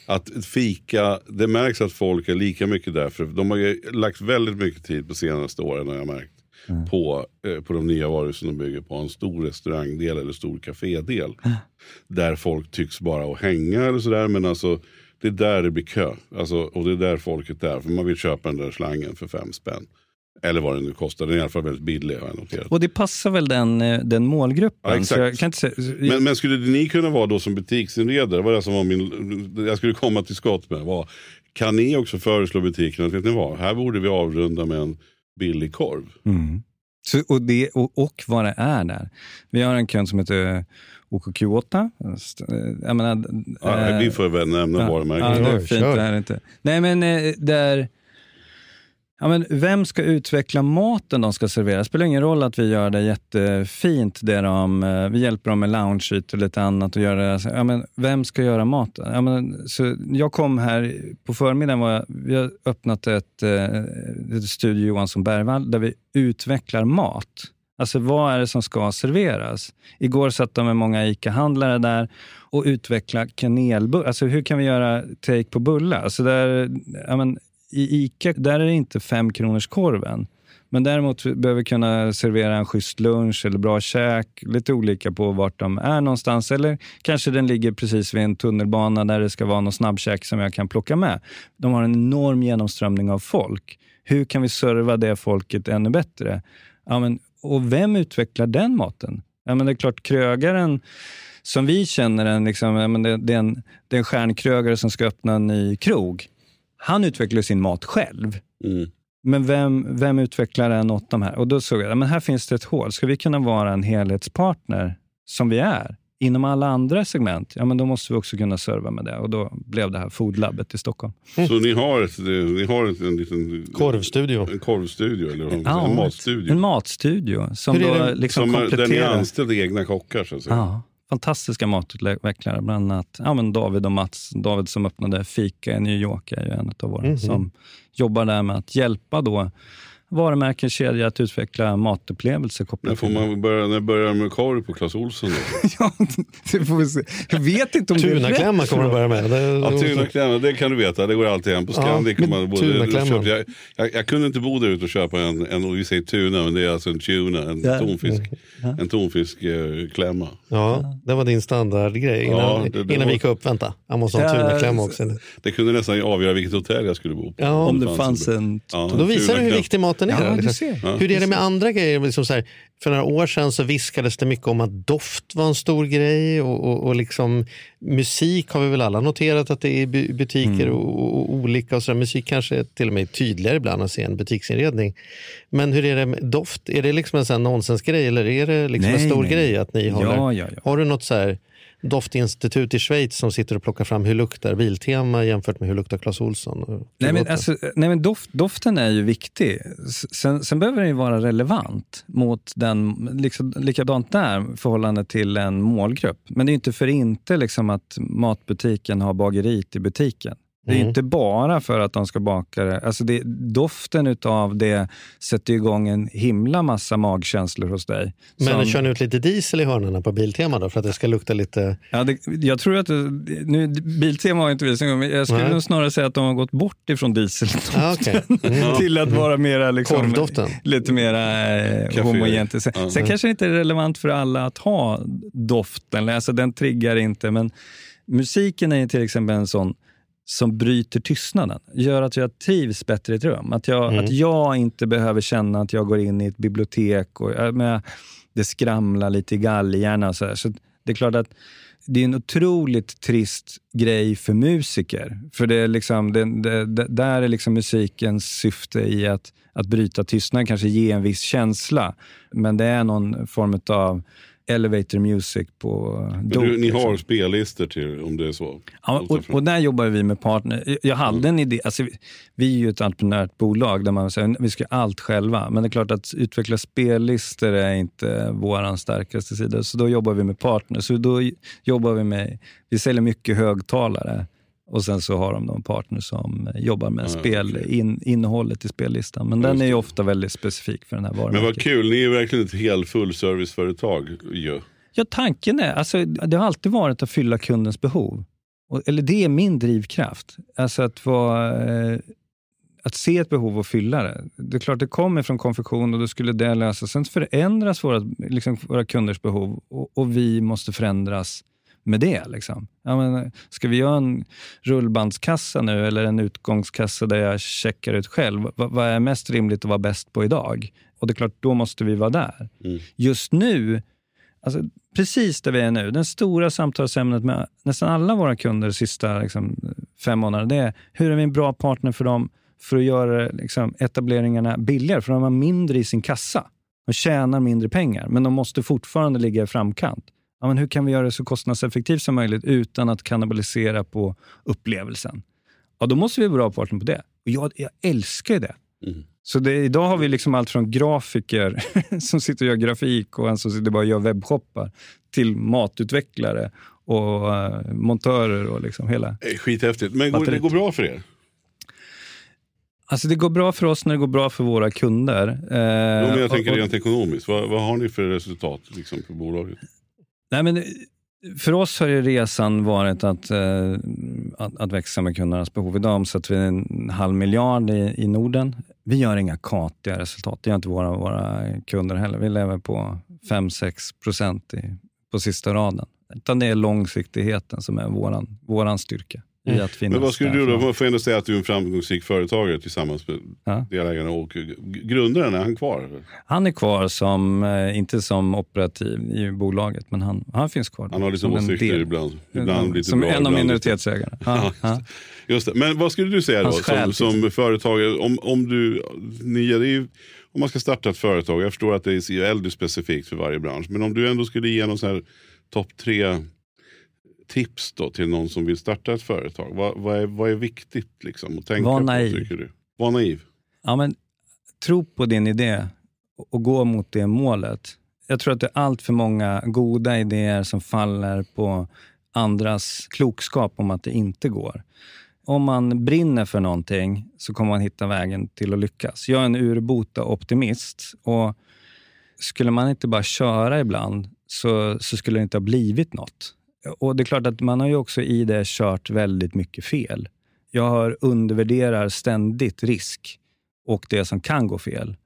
att fika, det märks att folk är lika mycket där. För de har ju lagt väldigt mycket tid på senaste åren har jag märkt. På de nya varuhusen de bygger på en stor restaurangdel eller stor kafédel där folk tycks bara och hänga eller sådär, men alltså det är där det blir kö, alltså, och det är där folket är, för man vill köpa den där slangen för 5 spänn eller vad det nu kostar, den är i alla fall väldigt billig har jag noterat. Och det passar väl den målgruppen, ja, exakt. Jag kan inte säga... men skulle ni kunna vara då som butiksinredare, var det som var jag skulle komma till skott med, var, kan ni också föreslå butikerna att ni var, här borde vi avrunda med en billig korv. Så, och vad det är där. Vi har en kund som heter OKQ8. Jag menar, vi får väl nämna varumärken. Ja, det är fint. Det här inte. Nej, men där Ja, men vem ska utveckla maten de ska servera? Det spelar ingen roll att vi gör det jättefint. Vi hjälper dem med loungeytor och lite annat. Och gör det. Ja, men vem ska göra maten? Ja, men, så jag kom här på förmiddagen. Vi har öppnat ett studio Johansson Bergvall där vi utvecklar mat. Alltså vad är det som ska serveras? Igår satt de med många Ica-handlare där och utveckla kanelbullar. Alltså hur kan vi göra take på bullar? Alltså där, ja men... I Ica, där är det inte 5-kronorskorven. Men däremot behöver kunna servera en schysst lunch eller bra käk. Lite olika på vart de är någonstans. Eller kanske den ligger precis vid en tunnelbana där det ska vara någon snabbkäk som jag kan plocka med. De har en enorm genomströmning av folk. Hur kan vi serva det folket ännu bättre? Ja, men, och vem utvecklar den maten? Ja, men det är klart krögaren... Som vi känner den, liksom, ja, men det är en stjärnkrögare som ska öppna en ny krog. Han utvecklar sin mat själv. Mm. Men vem utvecklar den åt de här? Och då såg jag, men här finns det ett hål. Ska vi kunna vara en helhetspartner som vi är inom alla andra segment? Ja, men då måste vi också kunna serva med det. Och då blev det här foodlabbet i Stockholm. Mm. Så ni har en liten... Korvstudio. En korvstudio eller en matstudio. En matstudio som då liksom som kompletterar. Där ni anställde egna kockar så att säga. Ja. Fantastiska matutvecklare, bland annat ja, men David och Mats. David som öppnade Fika i New York är ju en av våra som jobbar där med att hjälpa då varumärkeskedja att utveckla matupplevelser kopplat till. När börjar med korv på Clas Ohlson då? Ja, det får vi se. Jag vet inte om det är rätt. Tunaklämmar kommer du börja med. Ja, tunaklämmar, det kan du veta. Det går alltid hem på Scandic. Ja, jag kunde inte bo där ute och köpa en vi säger tuna, men det är alltså en tuna, en tonfiskklämma. Ja, det var din standardgrej innan vi gick upp. Vänta, jag måste ha en tunaklämma också. Det kunde nästan avgöra vilket hotell jag skulle bo på. Ja, om det fanns en... Då visar du hur viktig maten är. Ja, du ser. Ja. Hur är det med andra grejer? Liksom så här, för några år sedan så viskades det mycket om att doft var en stor grej och liksom musik har vi väl alla noterat att det är butiker och olika och så där. Musik kanske är till och med tydligare ibland att se en butiksinredning. Men hur är det med doft? Är det liksom en sån nonsensgrej eller är det liksom en stor grej att ni håller? Ja. Har du något så här doftinstitut i Schweiz som sitter och plockar fram hur luktar Biltema jämfört med hur luktar Clas Ohlson? Nej men doften är ju viktig. Sen behöver den ju vara relevant mot den, liksom, likadant där förhållande till en målgrupp. Men det är ju inte för inte liksom att matbutiken har bageriet i butiken. Det är inte bara för att de ska baka det. Alltså doften utav det sätter igång en himla massa magkänslor hos dig. Men kör ni ut lite diesel i hörnorna på Biltema då för att det ska lukta lite... Ja, jag tror att Biltema har inte visat en gång, men jag skulle nog snarare säga att de har gått bort ifrån dieseldoften till att vara mera liksom, lite mera homogent. Sen kanske det inte är relevant för alla att ha doften. Alltså den triggar inte, men musiken är till exempel en sån som bryter tystnaden. Gör att jag trivs bättre i ett rum. Att jag inte behöver känna att jag går in i ett bibliotek och det skramlar lite i galgarna och så. Så det är klart att det är en otroligt trist grej för musiker. För det är liksom, där är liksom musikens syfte i att bryta tystnaden. Kanske ge en viss känsla. Men det är någon form av elevator music på... Ni har spellistor till, om det är så. Ja, och där jobbar vi med partner. Jag hade en idé. Alltså, vi är ju ett entreprenört bolag där man säger vi ska allt själva. Men det är klart att utveckla spellistor är inte våran starkaste sida. Så då jobbar vi med partner. Så då jobbar vi med... Vi säljer mycket högtalare. Och sen så har de partner som jobbar med innehållet i spellistan. Men den är ju ofta väldigt specifik för den här varumärket. Men vad kul, ni är ju verkligen ett helt fullserviceföretag ju. Ja, tanken är, alltså det har alltid varit att fylla kundens behov. Eller det är min drivkraft. Alltså att se ett behov och fylla det. Det är klart det kommer från konfektion och då skulle det lösas. Sen förändras våra kunders behov och vi måste förändras med det liksom. Ja, men, ska vi göra en rullbandskassa nu eller en utgångskassa där jag checkar ut själv? Vad är mest rimligt att vara bäst på idag? Och det är klart, då måste vi vara där. Just nu, alltså, precis där vi är nu, den stora samtalsämnet med nästan alla våra kunder de sista liksom, 5 månaderna, det är hur är vi en bra partner för dem för att göra liksom, etableringarna billigare? För de har mindre i sin kassa. De tjänar mindre pengar, men de måste fortfarande ligga i framkant. Ja, men hur kan vi göra det så kostnadseffektivt som möjligt utan att kannibalisera på upplevelsen? Ja, då måste vi vara bra partner på det. Och jag älskar det. Mm. Så idag har vi liksom allt från grafiker som sitter och gör grafik och en som sitter bara och gör webbshoppar till matutvecklare och montörer och liksom hela. Skithäftigt. Men det går bra för er? Alltså det går bra för oss när det går bra för våra kunder. Men jag tänker rent ekonomiskt. Vad har ni för resultat liksom, för bolaget? Nej, men för oss har ju resan varit att växa med kundernas behov. Idag omsätter vi 0,5 miljard i Norden. Vi gör inga katiga resultat. Det gör inte våra kunder heller. Vi lever på 5-6% på sista raden. Utan det är långsiktigheten som är våran styrka. Men vad skulle du då få ändå säga att du är en framgångsrik företagare tillsammans med delägarna och grundaren? Är han kvar? Han är kvar som, inte som operativ i bolaget, men han finns kvar. Han har lite åsikter ibland lite som bra, en av minoritetsägarna. Just det. Men vad skulle du säga då som företagare? Om man ska starta ett företag, jag förstår att det är äldre specifikt för varje bransch, men om du ändå skulle ge någon så här topp 3 tips då till någon som vill starta ett företag. Vad är viktigt liksom att tänka på, tycker du? Var naiv. Ja, men tro på din idé och gå mot det målet. Jag tror att det är allt för många goda idéer som faller på andras klokskap om att det inte går. Om man brinner för någonting så kommer man hitta vägen till att lyckas. Jag är en urbota optimist och skulle man inte bara köra ibland så skulle det inte ha blivit något. Och det är klart att man har ju också i det kört väldigt mycket fel. Jag undervärderar ständigt risk och det som kan gå fel.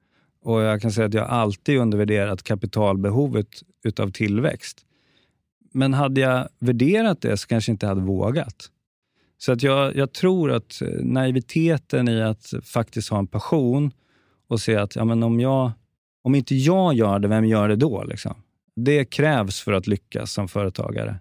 Och jag kan säga att jag alltid undervärderat kapitalbehovet utav tillväxt. Men hade jag värderat det så kanske inte hade vågat. Så att jag tror att naiviteten i att faktiskt ha en passion och se att ja, men om inte jag gör det, vem gör det då? Liksom? Det krävs för att lyckas som företagare.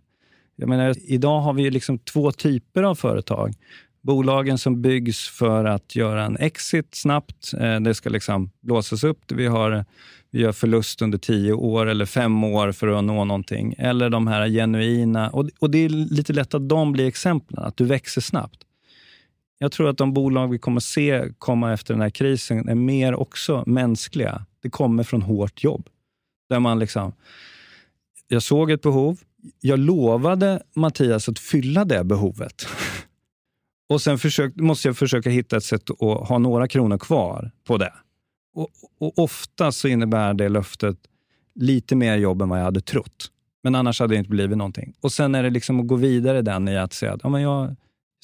Jag menar, idag har vi liksom 2 typer av företag. Bolagen som byggs för att göra en exit snabbt. Det ska liksom blåsas upp. Vi gör förlust under 10 år eller 5 år för att nå någonting. Eller de här genuina. Och det är lite lätt att de blir exemplen. Att du växer snabbt. Jag tror att de bolag vi kommer se komma efter den här krisen är mer också mänskliga. Det kommer från hårt jobb. Där man liksom... Jag såg ett behov. Jag lovade Mattias att fylla det behovet. Och sen måste jag försöka hitta ett sätt att ha några kronor kvar på det. Och ofta så innebär det löftet lite mer jobb än vad jag hade trott. Men annars hade det inte blivit någonting. Och sen är det liksom att gå vidare i att säga att ja, men jag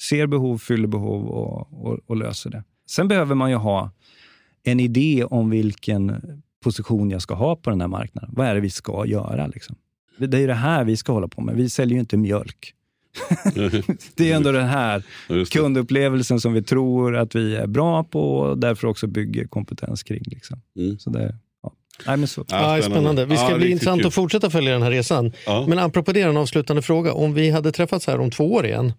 ser behov, fyller behov och löser det. Sen behöver man ju ha en idé om vilken position jag ska ha på den här marknaden. Vad är det vi ska göra liksom? Det är det här vi ska hålla på med. Vi säljer ju inte mjölk. Det är ändå den här kundupplevelsen som vi tror att vi är bra på och därför också bygger kompetens kring. Liksom. Mm. Så det, ja. Nej, men så. Ja, spännande. Vi ska bli intressant att fortsätta följa den här resan. Ja. Men apropå det, en avslutande fråga. Om vi hade träffats här om 2 år igen,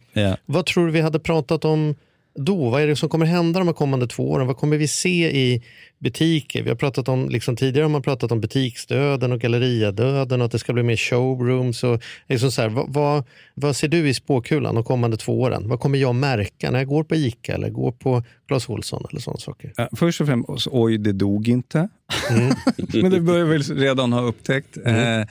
vad tror du vi hade pratat om då? Vad är det som kommer hända de kommande 2 åren? Vad kommer vi se i butiker? Vi har pratat om, liksom tidigare har man pratat om butiksdöden och galleriadöden och att det ska bli mer showrooms. Och liksom så här, vad ser du i spåkulan de kommande 2 åren? Vad kommer jag märka när jag går på Ica eller går på Clas Ohlson eller sådana saker? Först och främst, oj det dog inte. Mm. Men det börjar väl redan ha upptäckt. Mm.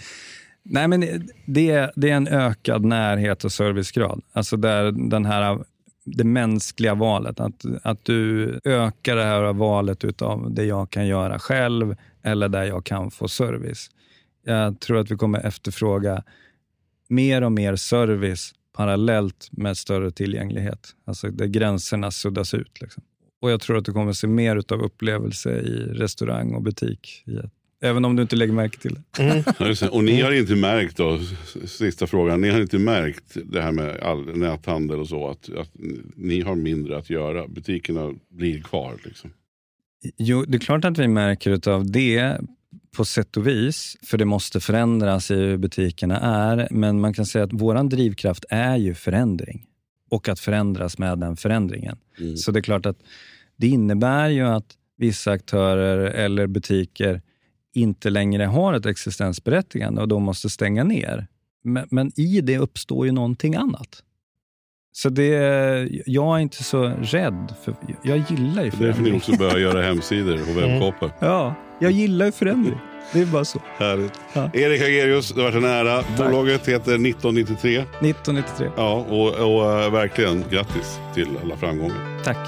Nej men det är en ökad närhet och servicegrad. Alltså där den här... det mänskliga valet, att du ökar det här valet utav det jag kan göra själv eller där jag kan få service. Jag tror att vi kommer efterfråga mer och mer service parallellt med större tillgänglighet. Alltså där gränserna suddas ut. Liksom. Och jag tror att du kommer se mer utav upplevelse i restaurang och butik i ett. Även om du inte lägger märke till det. Mm. Och ni har inte märkt då, sista frågan, ni har inte märkt det här med all näthandel och så, att ni har mindre att göra, butikerna blir kvar liksom? Jo, det är klart att vi märker utav det på sätt och vis, för det måste förändras i hur butikerna är, men man kan säga att våran drivkraft är ju förändring och att förändras med den förändringen. Mm. Så det är klart att det innebär ju att vissa aktörer eller butiker inte längre har ett existensberättigande och de måste stänga ner. Men i det uppstår ju någonting annat. Så det, jag är inte så rädd för, jag gillar ju förändring. Det är därför ni också börjar göra hemsidor och webbkoppar. Ja, jag gillar ju förändring. Det är bara så. Härligt. Ja. Erik Hagerius, det har varit en ära. Tack. Bolaget heter 1993. 1993. Ja, och verkligen grattis till alla framgångar. Tack.